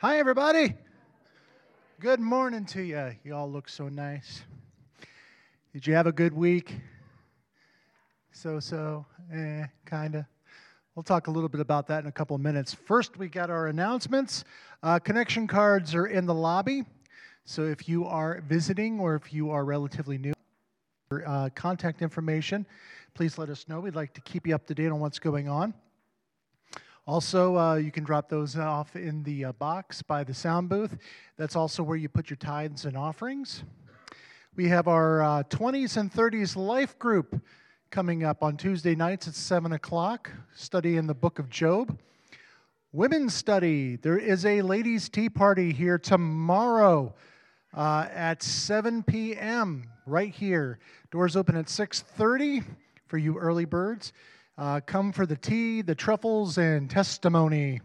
Hi, everybody. Good morning to you. You all look so nice. Did you have a good week? Kind of. We'll talk a little bit about that in a couple of minutes. First, we got our announcements. Connection cards are in the lobby. So if you are visiting or if you are relatively new, contact information, please let us know. We'd like to keep you up to date on what's going on. Also, you can drop those off in the box by the sound booth. That's also where you put your tithes and offerings. We have our 20s and 30s life group coming up on Tuesday nights at 7 o'clock, study in the book of Job. Women's study. There is a ladies' tea party here tomorrow at 7 p.m. right here. Doors open at 6:30 for you early birds. Come for the tea, the truffles, and testimony.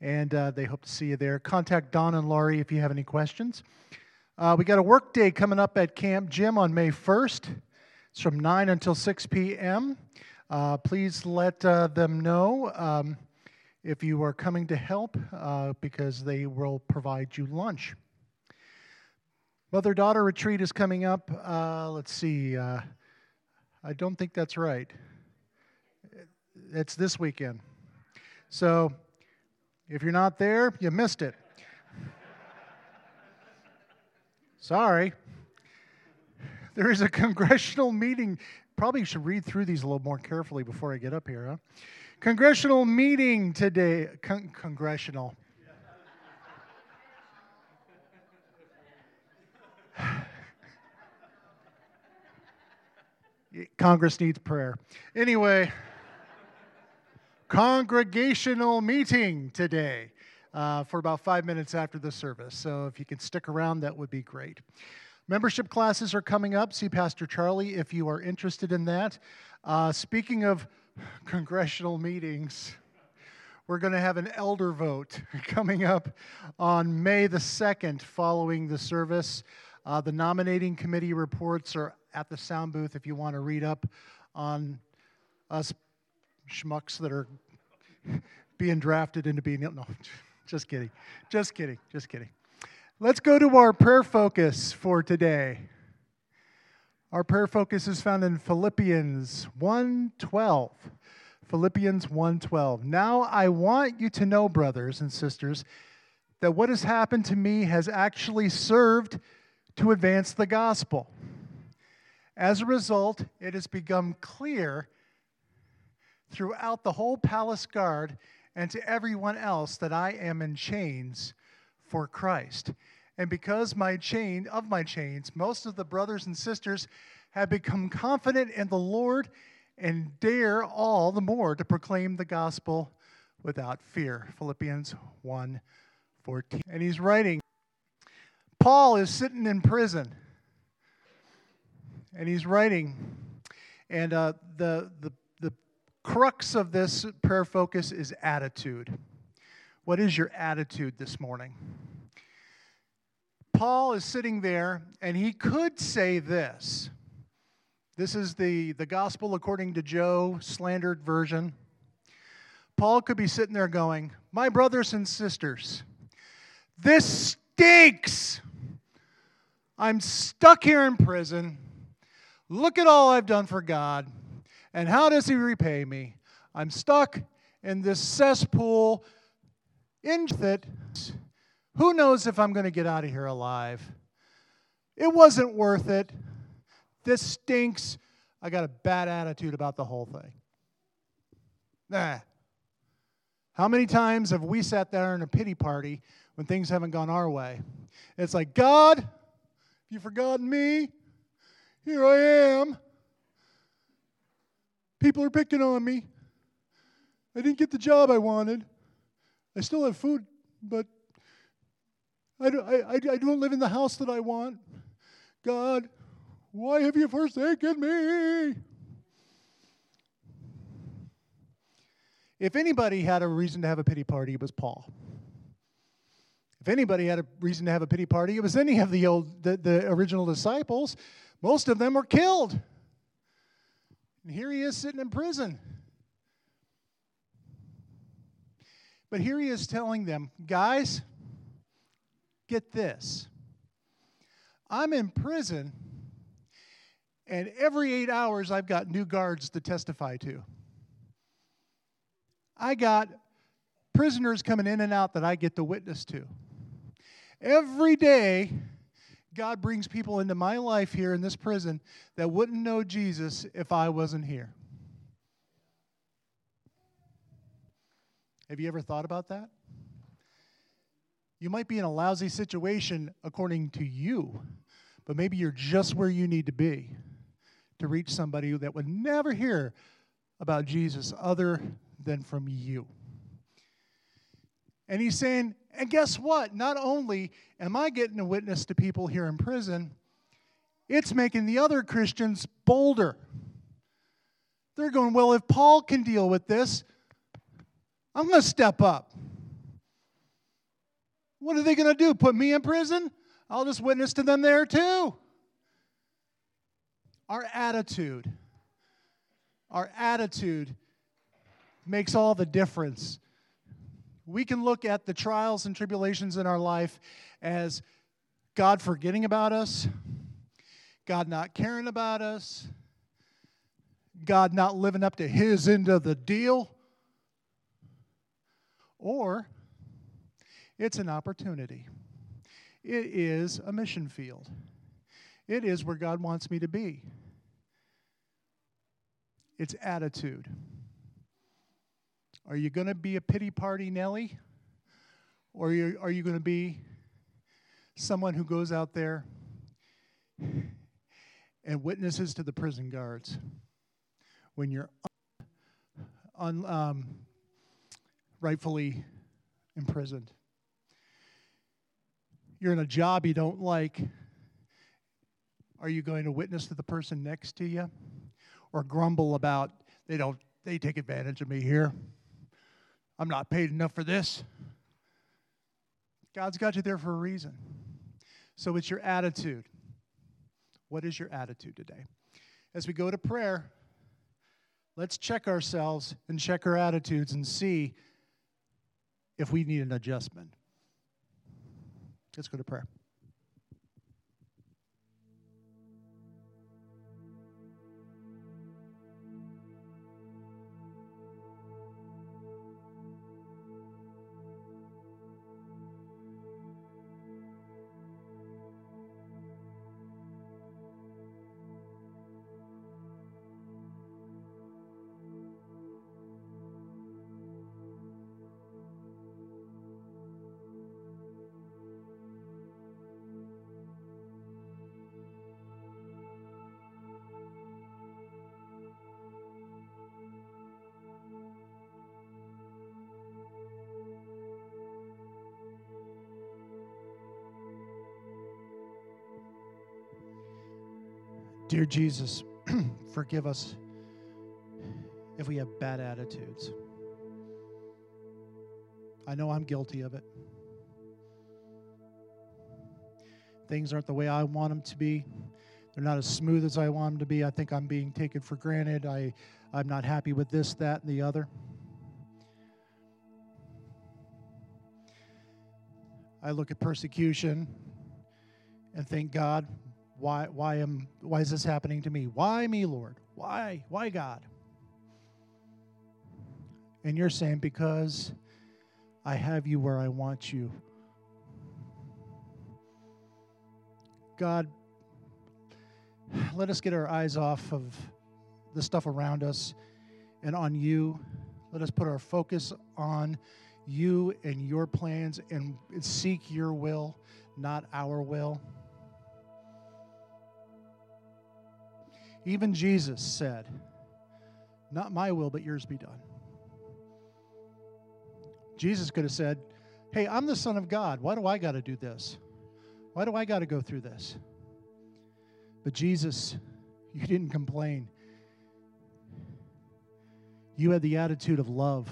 And they hope to see you there. Contact Don and Laurie if you have any questions. We got a work day coming up at Camp Jim on May 1st. It's from 9 until 6 p.m. Please let them know if you are coming to help because they will provide you lunch. Mother-daughter retreat is coming up. Let's see. I don't think that's right. It's this weekend. So if you're not there, you missed it. Sorry. There is a congressional meeting. Probably should read through these a little more carefully before I get up here, huh? Congressional meeting today. Congressional. Congress needs prayer. Anyway. Congregational meeting today for about 5 minutes after the service. So if you can stick around, that would be great. Membership classes are coming up. See Pastor Charlie if you are interested in that. Speaking of congressional meetings, we're going to have an elder vote coming up on May the 2nd following the service. The nominating committee reports are at the sound booth if you want to read up on us schmucks that are being drafted into being... No, just kidding. Just kidding. Just kidding. Let's go to our prayer focus for today. Our prayer focus is found in Philippians 1:12. Philippians 1:12. Now I want you to know, brothers and sisters, that what has happened to me has actually served to advance the gospel. As a result, it has become clear throughout the whole palace guard and to everyone else that I am in chains for Christ. And because of my chains, most of the brothers and sisters have become confident in the Lord and dare all the more to proclaim the gospel without fear. Philippians 1:14. And he's writing, Paul is sitting in prison. And he's writing, and the crux of this prayer focus is attitude. What is your attitude this morning? Paul is sitting there, and he could say this. This is the gospel according to Joe, slandered version. Paul could be sitting there going, my brothers and sisters, this stinks. I'm stuck here in prison. Look at all I've done for God. And how does he repay me? I'm stuck in this cesspool. Who knows if I'm going to get out of here alive? It wasn't worth it. This stinks. I got a bad attitude about the whole thing. Nah. How many times have we sat there in a pity party when things haven't gone our way? It's like, God, you've forgotten me. Here I am. People are picking on me. I didn't get the job I wanted. I still have food, but I don't live in the house that I want. God, why have you forsaken me? If anybody had a reason to have a pity party, it was Paul. If anybody had a reason to have a pity party, it was any of the original disciples. Most of them were killed. And here he is sitting in prison. But here he is telling them, guys, Get this. I'm in prison, and every 8 hours I've got new guards to testify to. I got prisoners coming in and out that I get to witness to. Every day, God brings people into my life here in this prison that wouldn't know Jesus if I wasn't here. Have you ever thought about that? You might be in a lousy situation according to you, but maybe you're just where you need to be to reach somebody that would never hear about Jesus other than from you. And he's saying, and guess what? Not only am I getting a witness to people here in prison, it's making the other Christians bolder. They're going, well, if Paul can deal with this, I'm going to step up. What are they going to do? Put me in prison? I'll just witness to them there too. Our attitude makes all the difference. We can look at the trials and tribulations in our life as God forgetting about us, God not caring about us, God not living up to his end of the deal, or it's an opportunity. It is a mission field. It is where God wants me to be. It's attitude. Are you going to be a pity party Nelly? Or are you going to be someone who goes out there and witnesses to the prison guards when you're rightfully imprisoned? You're in a job you don't like. Are you going to witness to the person next to you or grumble about they take advantage of me here? I'm not paid enough for this. God's got you there for a reason. So it's your attitude. What is your attitude today? As we go to prayer, let's check ourselves and check our attitudes and see if we need an adjustment. Let's go to prayer. Dear Jesus, forgive us if we have bad attitudes. I know I'm guilty of it. Things aren't the way I want them to be. They're not as smooth as I want them to be. I think I'm being taken for granted. I'm not happy with this, that, and the other. I look at persecution and thank God. Why is this happening to me? Why me, Lord? Why God? And you're saying, because I have you where I want you. God, let us get our eyes off of the stuff around us and on you. Let us put our focus on you and your plans and seek your will, not our will. Even Jesus said, not my will, but yours be done. Jesus could have said, hey, I'm the Son of God. Why do I got to do this? Why do I got to go through this? But Jesus, you didn't complain. You had the attitude of love.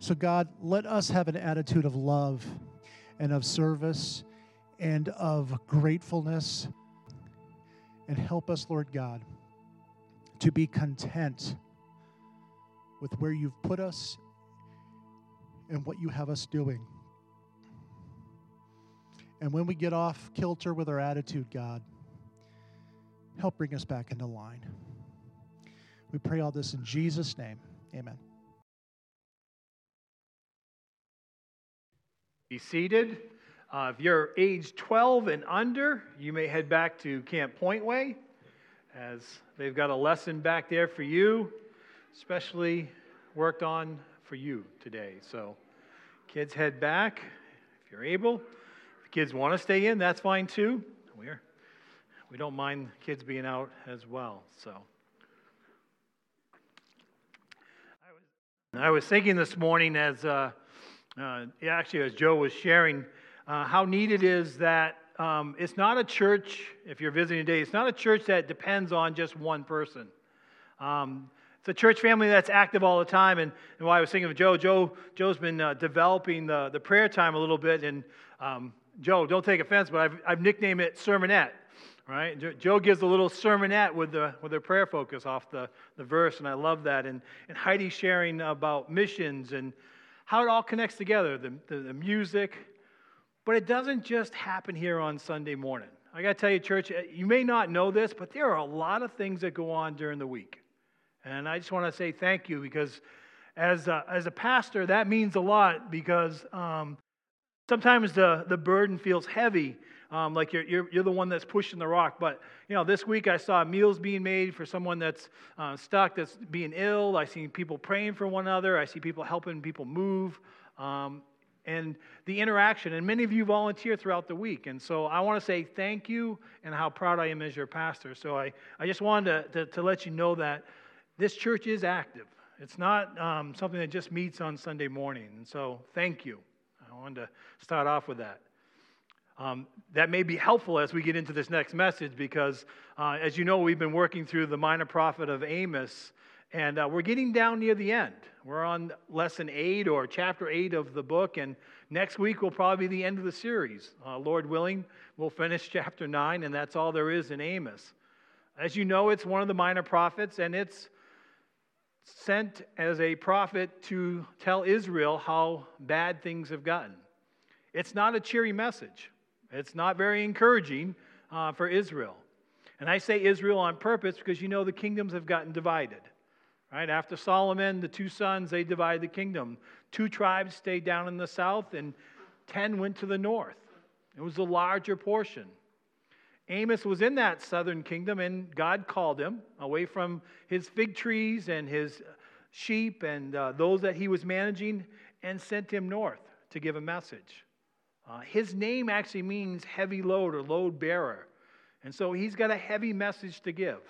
So God, let us have an attitude of love and of service and of gratefulness. And help us, Lord God, to be content with where you've put us and what you have us doing. And when we get off kilter with our attitude, God, help bring us back into line. We pray all this in Jesus' name. Amen. Be seated. If you're age 12 and under, you may head back to Camp Pointway, as they've got a lesson back there for you, especially worked on for you today. So kids, head back if you're able. If kids want to stay in, that's fine too. We don't mind kids being out as well. So I was thinking this morning as Joe was sharing, how neat it is that it's not a church, if you're visiting today, it's not a church that depends on just one person. It's a church family that's active all the time, and while I was thinking of Joe's been developing the prayer time a little bit, and Joe, don't take offense, but I've nicknamed it Sermonette, right? Joe gives a little sermonette with the prayer focus off the verse, and I love that, and Heidi sharing about missions and how it all connects together, the music, but it doesn't just happen here on Sunday morning. I got to tell you, church, you may not know this, but there are a lot of things that go on during the week. And I just want to say thank you, because as a pastor, that means a lot, because sometimes the burden feels heavy, like you're the one that's pushing the rock. But you know, this week I saw meals being made for someone that's stuck, that's being ill. I see people praying for one another. I see people helping people move, and the interaction. And many of you volunteer throughout the week. And so I want to say thank you, and how proud I am as your pastor. So I just wanted to let you know that this church is active. It's not something that just meets on Sunday morning. And so, thank you. I wanted to start off with that. That may be helpful as we get into this next message, because, as you know, we've been working through the minor prophet of Amos, and we're getting down near the end. We're on lesson 8 or chapter 8 of the book, and next week will probably be the end of the series. Lord willing, we'll finish chapter 9, and that's all there is in Amos. As you know, it's one of the minor prophets, and it's sent as a prophet to tell Israel how bad things have gotten. It's not a cheery message. It's not very encouraging for Israel. And I say Israel on purpose, because you know the kingdoms have gotten divided. Right? After Solomon, the two sons, they divided the kingdom. 2 tribes stayed down in the south, and 10 went to the north. It was a larger portion. Amos was in that southern kingdom, and God called him away from his fig trees and his sheep and those that he was managing, and sent him north to give a message. His name actually means heavy load or load bearer, and so he's got a heavy message to give.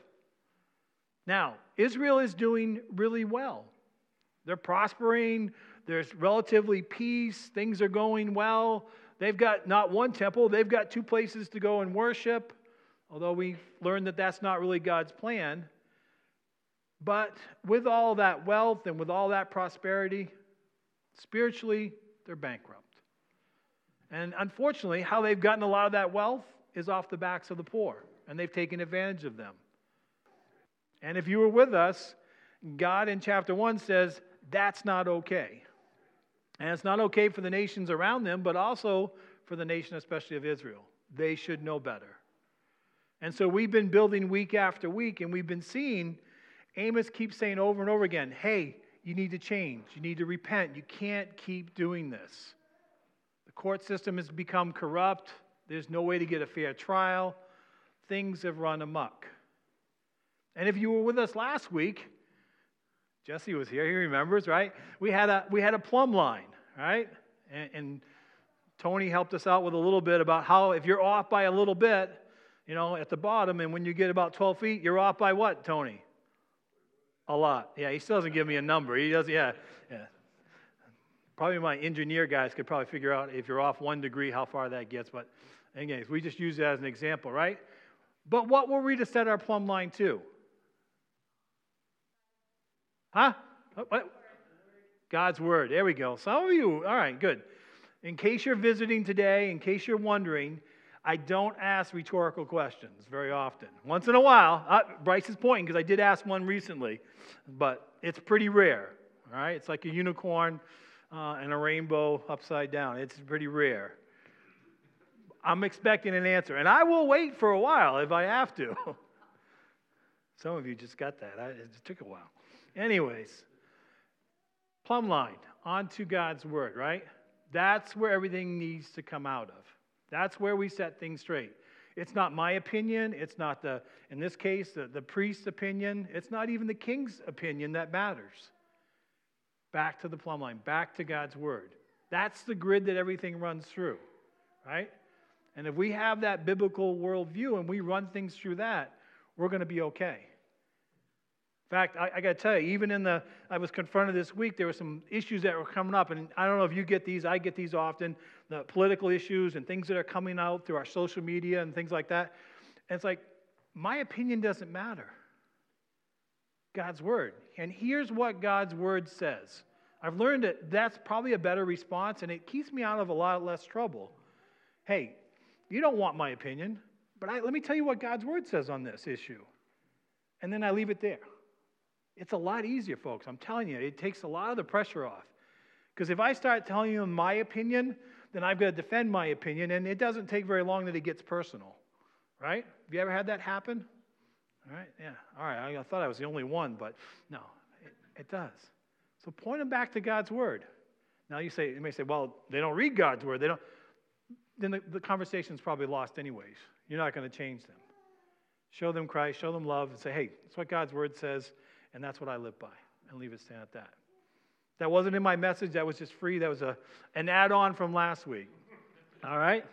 Now, Israel is doing really well. They're prospering. There's relatively peace. Things are going well. They've got not one temple, they've got 2 places to go and worship, although we learned that that's not really God's plan. But with all that wealth and with all that prosperity, spiritually, they're bankrupt. And unfortunately, how they've gotten a lot of that wealth is off the backs of the poor, and they've taken advantage of them. And if you were with us, God in chapter 1 says, that's not okay. And it's not okay for the nations around them, but also for the nation, especially of Israel. They should know better. And so we've been building week after week, and we've been seeing Amos keeps saying over and over again, hey, you need to change. You need to repent. You can't keep doing this. The court system has become corrupt. There's no way to get a fair trial. Things have run amok. And if you were with us last week, Jesse was here. He remembers, right? We had a plumb line, right? And Tony helped us out with a little bit about how if you're off by a little bit, you know, at the bottom, and when you get about 12 feet, you're off by what, Tony? A lot. Yeah, he still doesn't give me a number. He doesn't. Yeah. Probably my engineer guys could probably figure out if you're off 1 degree how far that gets. But anyways, we just use that as an example, right? But what were we to set our plumb line to? Huh? What? God's Word. There we go. Some of you, all right, good. In case you're visiting today, in case you're wondering, I don't ask rhetorical questions very often. Once in a while, Bryce is pointing because I did ask one recently, but it's pretty rare, all right? It's like a unicorn and a rainbow upside down. It's pretty rare. I'm expecting an answer. And I will wait for a while if I have to. Some of you just got that. It took a while. Anyways, plumb line, onto God's word, right? That's where everything needs to come out of. That's where we set things straight. It's not my opinion. It's not, in this case, the priest's opinion. It's not even the king's opinion that matters. Back to the plumb line, back to God's word. That's the grid that everything runs through, right? And if we have that biblical worldview and we run things through that, we're going to be okay. In fact, I got to tell you, even I was confronted this week, there were some issues that were coming up, and I don't know if you get these, I get these often, the political issues and things that are coming out through our social media and things like that. And it's like, my opinion doesn't matter. God's word. And here's what God's word says. I've learned that that's probably a better response, and it keeps me out of a lot less trouble. Hey, you don't want my opinion, but let me tell you what God's word says on this issue. And then I leave it there. It's a lot easier, folks. I'm telling you, it takes a lot of the pressure off. Because if I start telling you my opinion, then I've got to defend my opinion, and it doesn't take very long that it gets personal, right? Have you ever had that happen? All right, yeah. All right, I thought I was the only one, but no, it does. So point them back to God's word. Now you may say, well, they don't read God's word. They don't. Then the conversation's probably lost anyways. You're not going to change them. Show them Christ, show them love, and say, hey, that's what God's word says. And that's what I live by, and leave it stand at that. That wasn't in my message. That was just free. That was an add-on from last week. All right?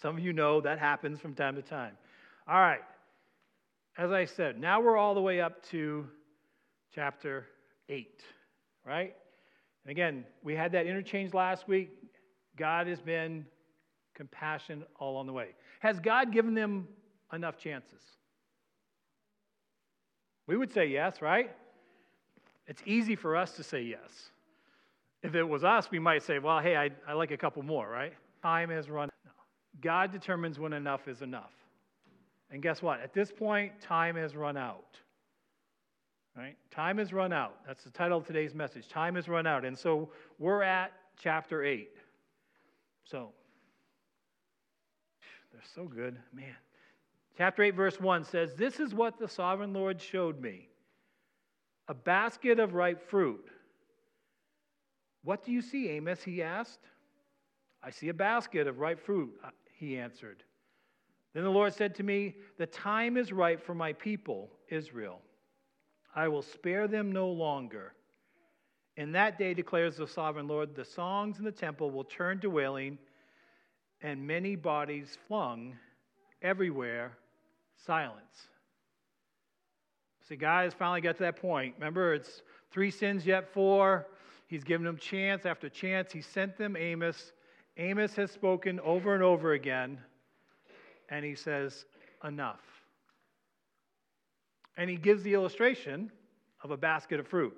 Some of you know that happens from time to time. All right. As I said, now we're all the way up to chapter 8, right? And again, we had that interchange last week. God has been compassionate all on the way. Has God given them enough chances? We would say yes, right? It's easy for us to say yes. If it was us, we might say, well, hey, I like a couple more, right? Time has run out. No. God determines when enough is enough. And guess what? At this point, time has run out. Right? Time has run out. That's the title of today's message. Time has run out. And so we're at chapter 8. So, they're so good. Man. Chapter 8, verse 1 says, this is what the sovereign Lord showed me, a basket of ripe fruit. What do you see, Amos? He asked. I see a basket of ripe fruit, he answered. Then the Lord said to me, the time is ripe for my people, Israel. I will spare them no longer. In that day, declares the sovereign Lord, the songs in the temple will turn to wailing, and many bodies flung everywhere. Silence. See, God has finally got to that point. Remember, it's 3 sins yet 4. He's given them chance after chance. He sent them Amos. Amos has spoken over and over again, and he says, enough. And he gives the illustration of a basket of fruit.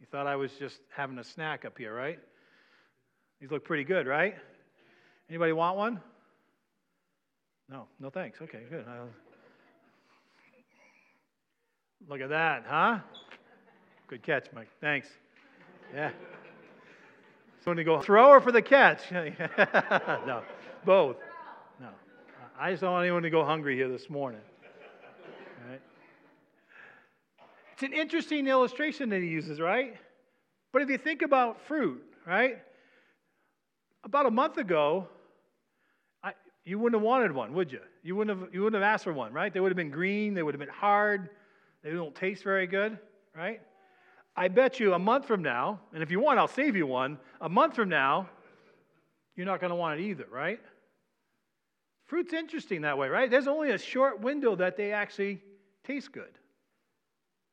You thought I was just having a snack up here, right? These look pretty good, right? Anybody want one? No thanks. Okay, good. Look at that, huh? Good catch, Mike. Thanks. Yeah. So to go thrower for the catch. No, both. No, I just don't want anyone to go hungry here this morning. All right. It's an interesting illustration that he uses, right? But if you think about fruit, right? About a month ago, you wouldn't have wanted one, would you? You wouldn't have asked for one, right? They would have been green. They would have been hard. They don't taste very good, right? I bet you a month from now, and if you want, I'll save you one. A month from now, you're not going to want it either, right? Fruit's interesting that way, right? There's only a short window that they actually taste good,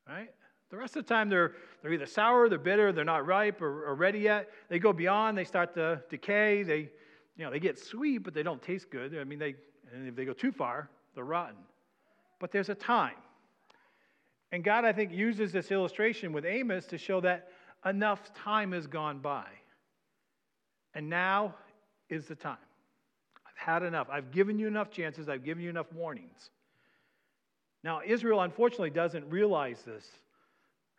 right? The rest of the time, they're either sour, they're bitter, they're not ripe or ready yet. They go beyond. They start to decay. They get sweet, but they don't taste good. I mean, and if they go too far, they're rotten. But there's a time. And God, I think, uses this illustration with Amos to show that enough time has gone by. And now is the time. I've had enough. I've given you enough chances. I've given you enough warnings. Now, Israel, unfortunately, doesn't realize this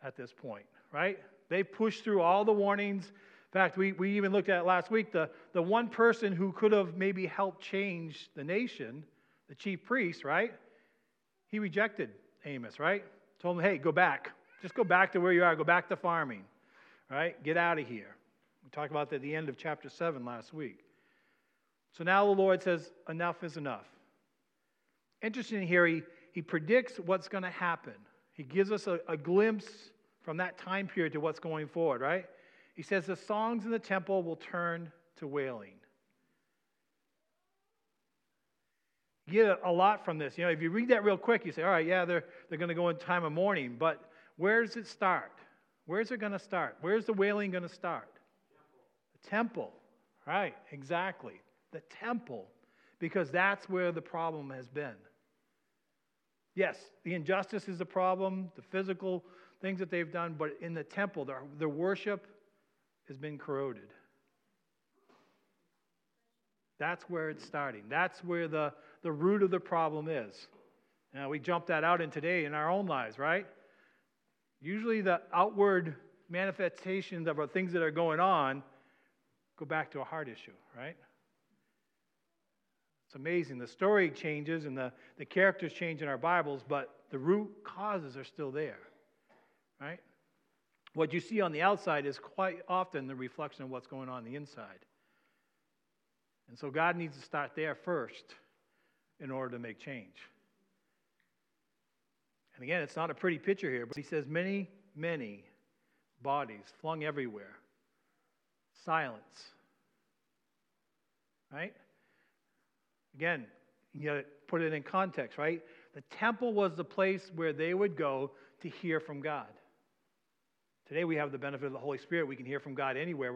at this point, right? They push through all the warnings. In fact, we even looked at it last week, the one person who could have maybe helped change the nation, the chief priest, right? He rejected Amos, right? Told him, hey, go back. Just go back to where you are. Go back to farming, right? Get out of here. We talked about that at the end of chapter 7 last week. So now the Lord says, enough is enough. Interesting here, he predicts what's going to happen. He gives us a glimpse from that time period to what's going forward, right? He says the songs in the temple will turn to wailing. You get a lot from this. You know, if you read that real quick, you say, all right, yeah, they're going to go in time of mourning, but where does it start? Where's it going to start? Where's the wailing going to start? The temple. Right, exactly. The temple, because that's where the problem has been. Yes, the injustice is the problem, the physical things that they've done, but in the temple, their worship has been corroded. That's where it's starting. That's where the root of the problem is. Now, we jump that out in today in our own lives, right? Usually the outward manifestations of our things that are going on go back to a heart issue, right? It's amazing. The story changes and the characters change in our Bibles, but the root causes are still there, right? What you see on the outside is quite often the reflection of what's going on the inside. And so God needs to start there first in order to make change. And again, it's not a pretty picture here, but he says many, many bodies flung everywhere. Silence. Right? Again, you got to put it in context, right? The temple was the place where they would go to hear from God. Today we have the benefit of the Holy Spirit. We can hear from God anywhere.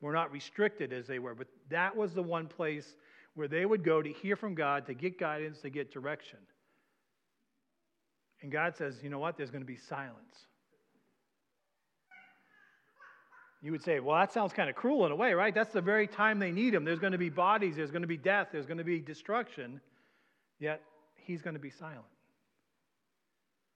We're not restricted as they were, but that was the one place where they would go to hear from God, to get guidance, to get direction. And God says, you know what? There's going to be silence. You would say, well, that sounds kind of cruel in a way, right? That's the very time they need him. There's going to be bodies. There's going to be death. There's going to be destruction. Yet, he's going to be silent.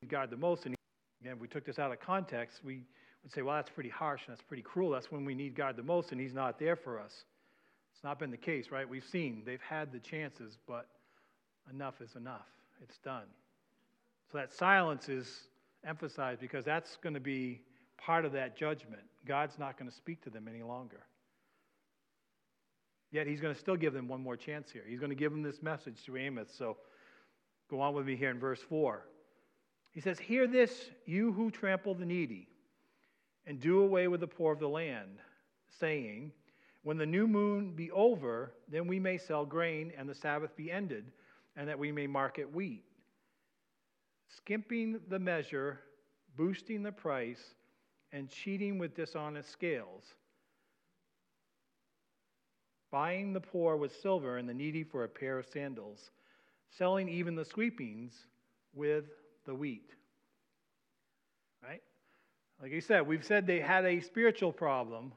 God the most. And again, if we took this out of context, we would say, well, that's pretty harsh and that's pretty cruel. That's when we need God the most, and he's not there for us. It's not been the case, right? We've seen. They've had the chances, but enough is enough. It's done. So that silence is emphasized because that's going to be part of that judgment. God's not going to speak to them any longer. Yet he's going to still give them one more chance here. He's going to give them this message to Amos. So go on with me here in verse 4. He says, hear this, you who trample the needy, and do away with the poor of the land, saying, when the new moon be over, then we may sell grain, and the Sabbath be ended, and that we may market wheat. Skimping the measure, boosting the price, and cheating with dishonest scales, buying the poor with silver and the needy for a pair of sandals, selling even the sweepings with the wheat. Right? Like I said, we've said they had a spiritual problem.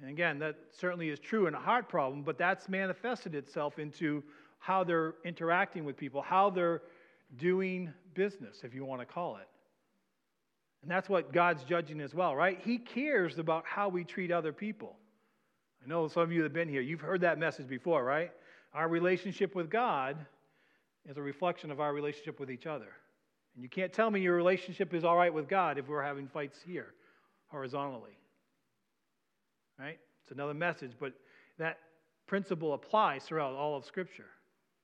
And again, that certainly is true in a heart problem, but that's manifested itself into how they're interacting with people, how they're doing business, if you want to call it. And that's what God's judging as well, right? He cares about how we treat other people. I know some of you that have been here, you've heard that message before, right? Our relationship with God is a reflection of our relationship with each other. And you can't tell me your relationship is all right with God if we're having fights here, horizontally. Right? It's another message, but that principle applies throughout all of Scripture.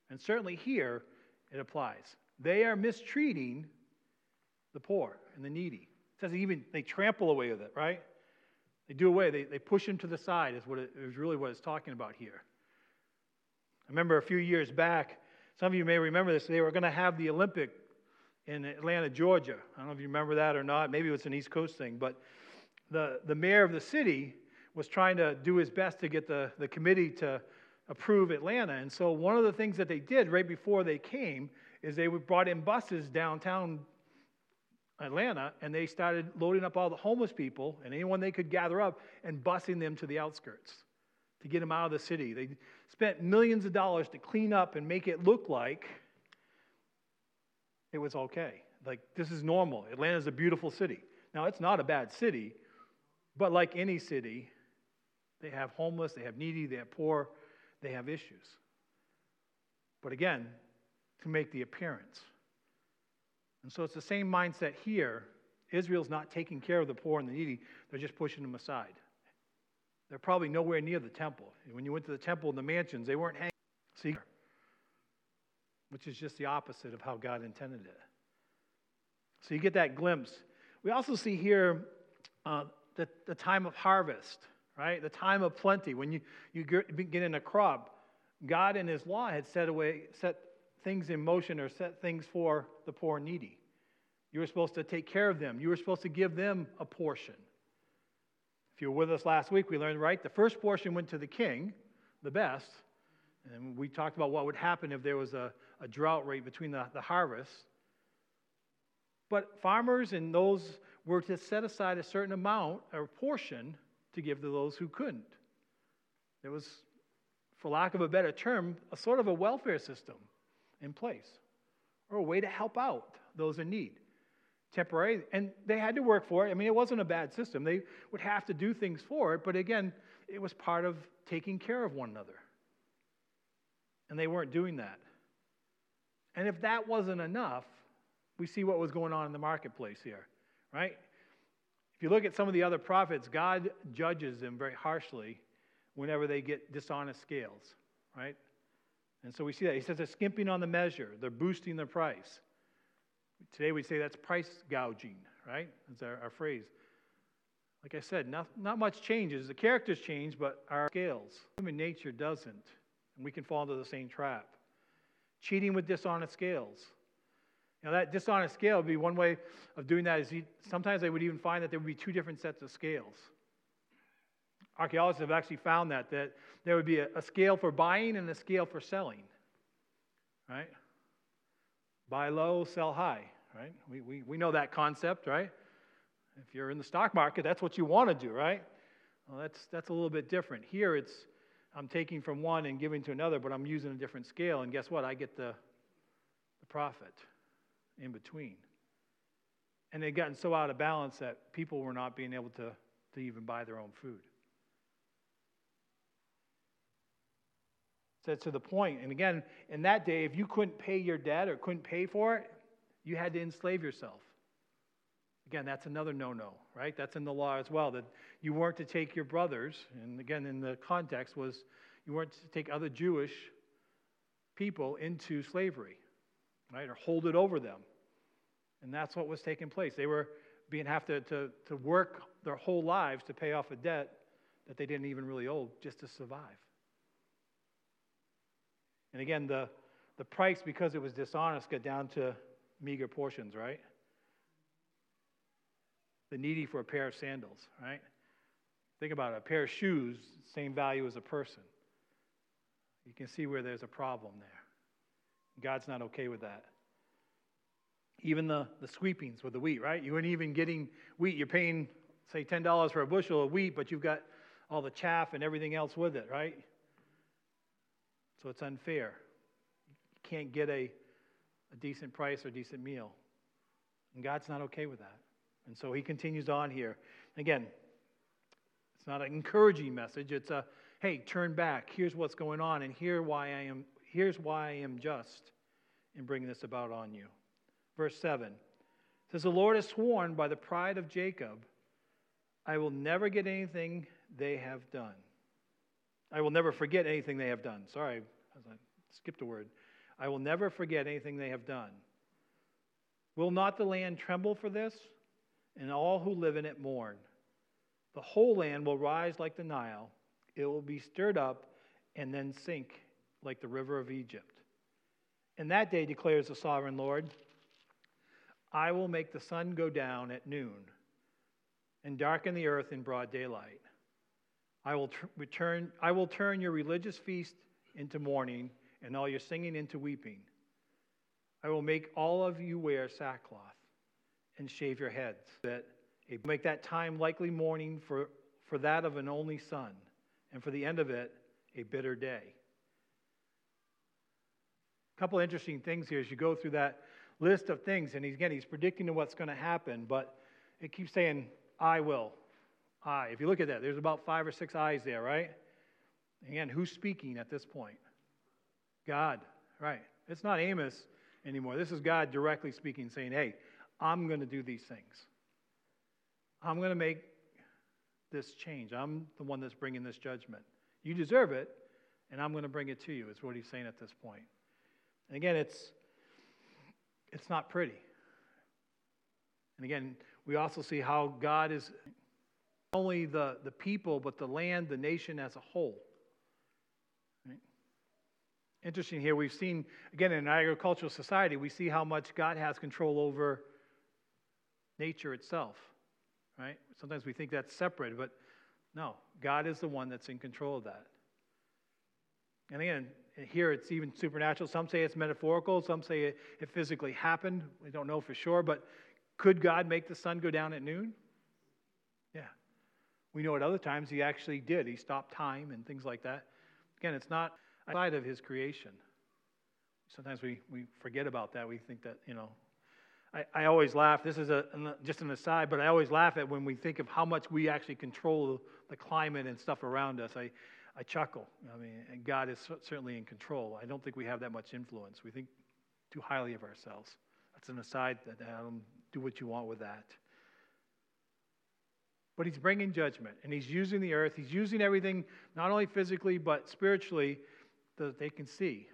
And certainly here, it applies. They are mistreating the poor and the needy. It says even they trample away with it, right? They do away. They push him to the side is really what it's talking about here. I remember a few years back, some of you may remember this, they were going to have the Olympic in Atlanta, Georgia. I don't know if you remember that or not. Maybe it was an East Coast thing, but the mayor of the city was trying to do his best to get the committee to approve Atlanta. And so one of the things that they did right before they came is they brought in buses downtown Atlanta, and they started loading up all the homeless people and anyone they could gather up and busing them to the outskirts to get them out of the city. They spent millions of dollars to clean up and make it look like it was okay. Like, this is normal. Atlanta's a beautiful city. Now, it's not a bad city, But like any city, they have homeless, they have needy, they have poor, they have issues. But again, to make the appearance. And so it's the same mindset here. Israel's not taking care of the poor and the needy. They're just pushing them aside. They're probably nowhere near the temple. When you went to the temple and the mansions, they weren't hanging out in secret, which is just the opposite of how God intended it. So you get that glimpse. We also see here the time of harvest, right? The time of plenty. When you get in a crop, God in his law had set things in motion or set things for the poor and needy. You were supposed to take care of them. You were supposed to give them a portion. If you were with us last week, we learned, right, the first portion went to the king, the best, and we talked about what would happen if there was a drought rate between the harvests. But farmers and those were to set aside a certain amount or portion to give to those who couldn't. There was, for lack of a better term, a sort of a welfare system in place, or a way to help out those in need. Temporary, and they had to work for it. I mean, it wasn't a bad system. They would have to do things for it, but again, it was part of taking care of one another. And they weren't doing that. And if that wasn't enough, we see what was going on in the marketplace here, right? If you look at some of the other prophets, God judges them very harshly whenever they get dishonest scales, right? And so we see that. He says they're skimping on the measure. They're boosting the price. Today we say that's price gouging, right? That's our phrase. Like I said, not much changes. The characters change, but our scales. Human nature doesn't, and we can fall into the same trap. Cheating with dishonest scales. Now, that dishonest scale would be one way of doing that is sometimes they would even find that there would be two different sets of scales. Archaeologists have actually found that there would be a scale for buying and a scale for selling, right? Buy low, sell high, right? We know that concept, right? If you're in the stock market, that's what you want to do, right? Well, that's a little bit different. Here it's, I'm taking from one and giving to another, but I'm using a different scale, and guess what? I get the profit in between. And they'd gotten so out of balance that people were not being able to even buy their own food. So that's to the point. And again, in that day, if you couldn't pay your debt or couldn't pay for it, you had to enslave yourself. Again, that's another no-no, right? That's in the law as well, that you weren't to take your brothers, and again, in the context was you weren't to take other Jewish people into slavery, right, or hold it over them. And that's what was taking place. They were being have to work their whole lives to pay off a debt that they didn't even really owe just to survive. And again, the price, because it was dishonest, got down to meager portions, right? The needy for a pair of sandals, right? Think about it. A pair of shoes, same value as a person. You can see where there's a problem there. God's not okay with that. Even the sweepings with the wheat, right? You weren't even getting wheat. You're paying, say, $10 for a bushel of wheat, but you've got all the chaff and everything else with it, right? So it's unfair. You can't get a decent price or decent meal. And God's not okay with that. And so he continues on here. Again, it's not an encouraging message. It's a, hey, turn back. Here's what's going on, and here's why I am just in bringing this about on you. Verse 7. It says, the Lord has sworn by the pride of Jacob, I will never get anything they have done. I will never forget anything they have done. Sorry, I skipped a word. I will never forget anything they have done. Will not the land tremble for this? And all who live in it mourn. The whole land will rise like the Nile. It will be stirred up and then sink like the river of Egypt. And that day, declares the sovereign Lord, I will make the sun go down at noon and darken the earth in broad daylight. I will turn your religious feast into mourning and all your singing into weeping. I will make all of you wear sackcloth and shave your heads. That it will make that time likely mourning for that of an only son, and for the end of it, a bitter day. A couple interesting things here as you go through that list of things, and he's predicting what's going to happen, but it keeps saying, I will. eye. If you look at that, there's about 5 or 6 eyes there, right? Again, who's speaking at this point? God, right? It's not Amos anymore. This is God directly speaking, saying, hey, I'm going to do these things. I'm going to make this change. I'm the one that's bringing this judgment. You deserve it, and I'm going to bring it to you, is what he's saying at this point. And again, it's not pretty. And again, we also see how God is not only the people, but the land, the nation as a whole. Right? Interesting here, we've seen, again, in an agricultural society, we see how much God has control over nature itself. Right? Sometimes we think that's separate, but no, God is the one that's in control of that. And again, here it's even supernatural. Some say it's metaphorical. Some say it physically happened. We don't know for sure, but could God make the sun go down at noon? Yeah. We know at other times he actually did. He stopped time and things like that. Again, it's not outside of his creation. Sometimes we forget about that. We think that, you know, I always laugh. This is just an aside, but I always laugh at when we think of how much we actually control the climate and stuff around us. I chuckle. I mean, and God is certainly in control. I don't think we have that much influence. We think too highly of ourselves. That's an aside. Do what you want with that. But he's bringing judgment, and he's using the earth. He's using everything, not only physically, but spiritually, so that they can see.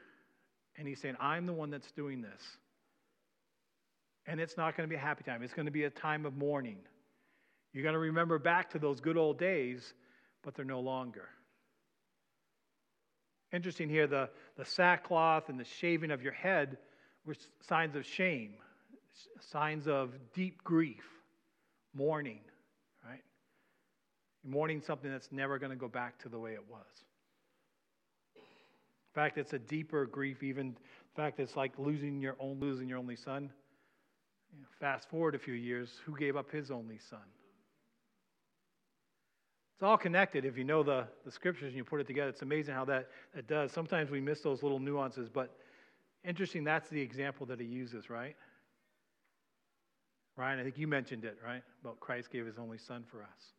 And he's saying, I'm the one that's doing this. And it's not going to be a happy time. It's going to be a time of mourning. You're going to remember back to those good old days, but they're no longer. Interesting here, the sackcloth and the shaving of your head were signs of shame, signs of deep grief, mourning, right? You're mourning something that's never going to go back to the way it was. In fact, it's a deeper grief, even in fact, it's like losing your only son. Fast forward a few years, who gave up his only son? It's all connected. If you know the scriptures and you put it together, it's amazing how that does. Sometimes we miss those little nuances, but interesting, that's the example that he uses, right? Ryan, I think you mentioned it, right? About Christ gave his only son for us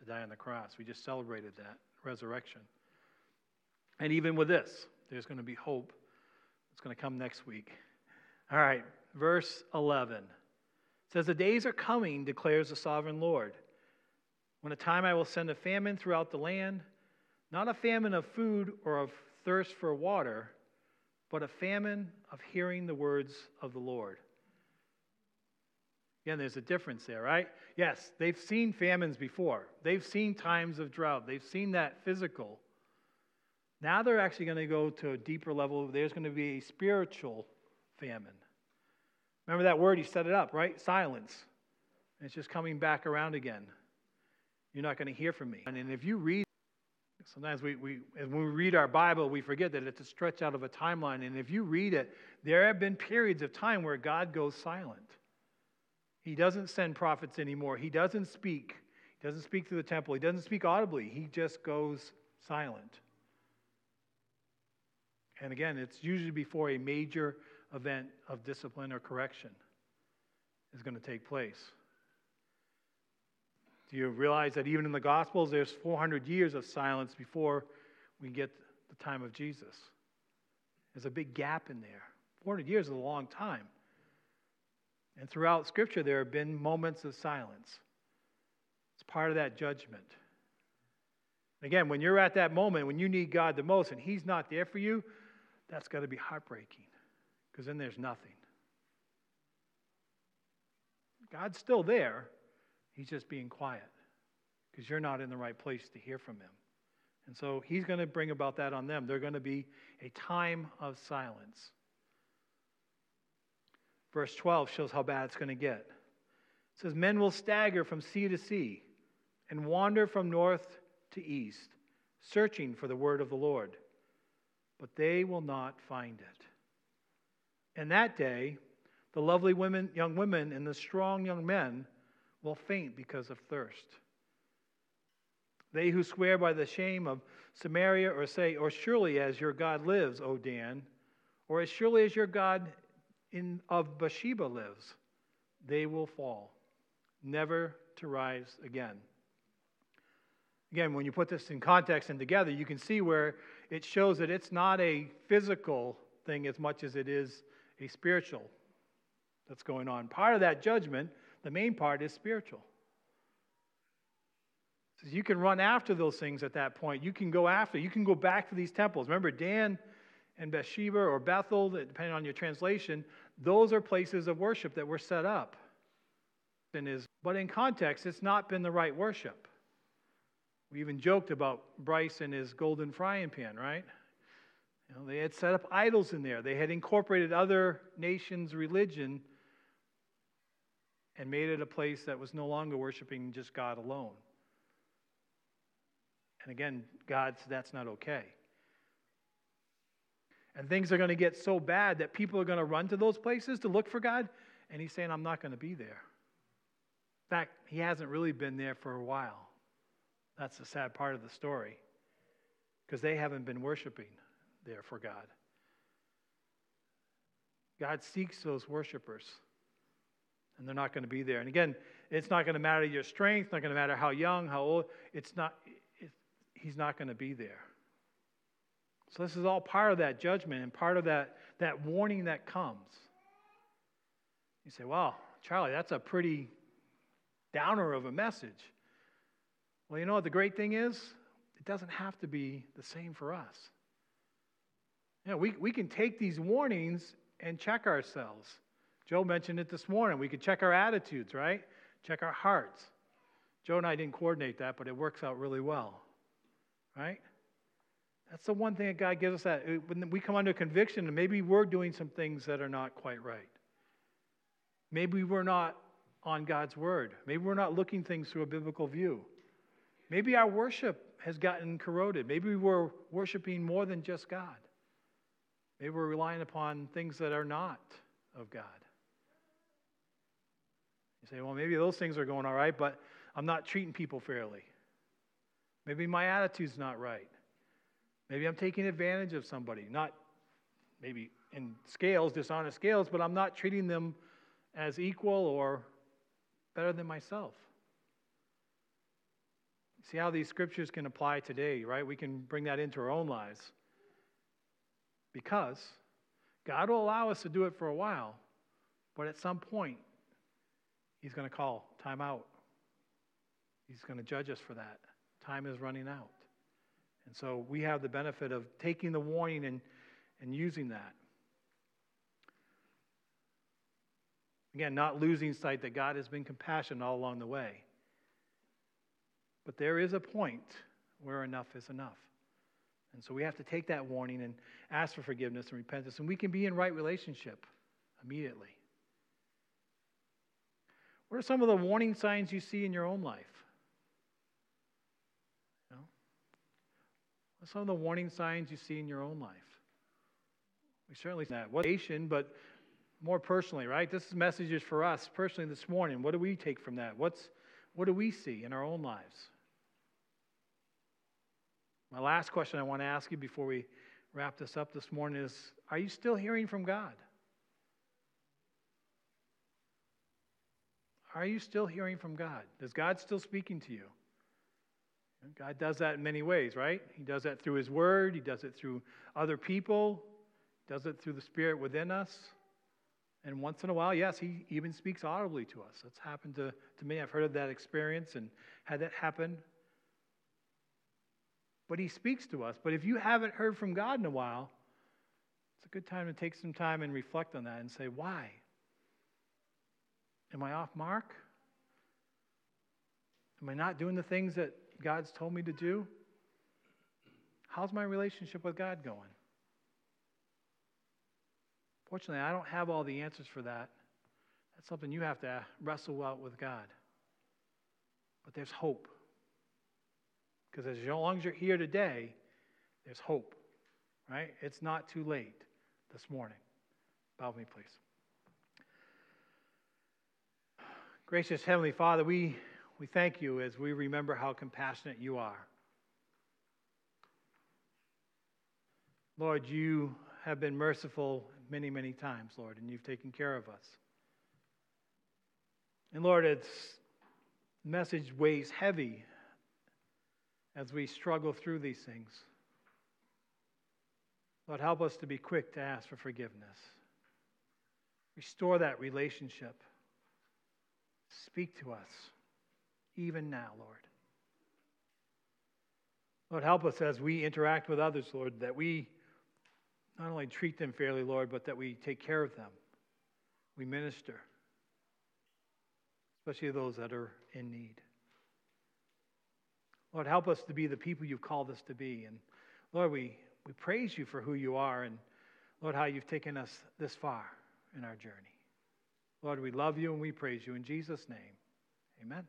to die on the cross. We just celebrated that resurrection. And even with this, there's going to be hope. It's going to come next week. All right, verse 11. It says, the days are coming, declares the sovereign Lord, when a time I will send a famine throughout the land, not a famine of food or of thirst for water, but a famine of hearing the words of the Lord. Again, there's a difference there, right? Yes, they've seen famines before. They've seen times of drought. They've seen that physical. Now they're actually going to go to a deeper level. There's going to be a spiritual famine. Remember that word, he set it up, right? Silence. And it's just coming back around again. You're not going to hear from me. And if you read, sometimes when we read our Bible, we forget that it's a stretch out of a timeline. And if you read it, there have been periods of time where God goes silent. He doesn't send prophets anymore. He doesn't speak. He doesn't speak through the temple. He doesn't speak audibly. He just goes silent. And again, it's usually before a major event of discipline or correction is going to take place. Do you realize that even in the Gospels, there's 400 years of silence before we get the time of Jesus? There's a big gap in there. 400 years is a long time. And throughout Scripture, there have been moments of silence. It's part of that judgment. Again, when you're at that moment, when you need God the most, and he's not there for you, that's got to be heartbreaking. Because then there's nothing. God's still there. He's just being quiet. Because you're not in the right place to hear from him. And so he's going to bring about that on them. They're going to be a time of silence. Verse 12 shows how bad it's going to get. It says, men will stagger from sea to sea and wander from north to east, searching for the word of the Lord. But they will not find it. And that day, the lovely women, young women and the strong young men will faint because of thirst. They who swear by the shame of Samaria or say, or surely as your God lives, O Dan, or as surely as your God of Bathsheba lives, they will fall, never to rise again. Again, when you put this in context and together, you can see where it shows that it's not a physical thing as much as it is a spiritual that's going on. Part of that judgment, the main part, is spiritual. So you can run after those things at that point. You can go after. You can go back to these temples. Remember, Dan and Bathsheba or Bethel, depending on your translation, those are places of worship that were set up. But in context, it's not been the right worship. We even joked about Bryce and his golden frying pan, right? You know, they had set up idols in there. They had incorporated other nations' religion and made it a place that was no longer worshiping just God alone. And again, God said, that's not okay. And things are going to get so bad that people are going to run to those places to look for God. And he's saying, I'm not going to be there. In fact, he hasn't really been there for a while. That's the sad part of the story, because they haven't been worshiping there for God. God seeks those worshipers, and they're not going to be there. And again, it's not going to matter your strength, not going to matter how young, how old. He's not going to be there. So this is all part of that judgment and part of that warning that comes. You say, wow, Charlie, that's a pretty downer of a message. Well, you know what the great thing is? It doesn't have to be the same for us. You know, we can take these warnings and check ourselves. Joe mentioned it this morning. We could check our attitudes, right? Check our hearts. Joe and I didn't coordinate that, but it works out really well, right? That's the one thing that God gives us, that when we come under conviction and maybe we're doing some things that are not quite right. Maybe we're not on God's word. Maybe we're not looking things through a biblical view. Maybe our worship has gotten corroded. Maybe we're worshiping more than just God. Maybe we're relying upon things that are not of God. You say, well, maybe those things are going all right, but I'm not treating people fairly. Maybe my attitude's not right. Maybe I'm taking advantage of somebody. Not maybe in scales, dishonest scales, but I'm not treating them as equal or better than myself. See how these scriptures can apply today, right? We can bring that into our own lives. Because God will allow us to do it for a while, but at some point, he's going to call time out. He's going to judge us for that. Time is running out. And so we have the benefit of taking the warning and using that. Again, not losing sight that God has been compassionate all along the way. But there is a point where enough is enough. And so we have to take that warning and ask for forgiveness and repentance, and we can be in right relationship immediately. What are some of the warning signs you see in your own life? You know? What are some of the warning signs you see in your own life? We certainly see that. What nation, but more personally, right? This is messages for us personally this morning. What do we take from that? What do we see in our own lives? My last question I want to ask you before we wrap this up this morning is, are you still hearing from God? Are you still hearing from God? Is God still speaking to you? God does that in many ways, right? He does that through his word. He does it through other people. He does it through the Spirit within us. And once in a while, yes, he even speaks audibly to us. That's happened to me. I've heard of that experience and had that happen. But he speaks to us. But if you haven't heard from God in a while, it's a good time to take some time and reflect on that and say, why? Am I off mark? Am I not doing the things that God's told me to do? How's my relationship with God going? Fortunately, I don't have all the answers for that. That's something you have to wrestle out with God. But there's hope. Because as long as you're here today, there's hope, right? It's not too late this morning. Bow with me, please. Gracious Heavenly Father, we thank you as we remember how compassionate you are. Lord, you have been merciful many, many times, Lord, and you've taken care of us. And Lord, its message weighs heavy as we struggle through these things. Lord, help us to be quick to ask for forgiveness. Restore that relationship. Speak to us, even now, Lord. Lord, help us as we interact with others, Lord, that we not only treat them fairly, Lord, but that we take care of them. We minister, especially those that are in need. Lord, help us to be the people you've called us to be. And Lord, we praise you for who you are, and Lord, how you've taken us this far in our journey. Lord, we love you and we praise you in Jesus' name. Amen.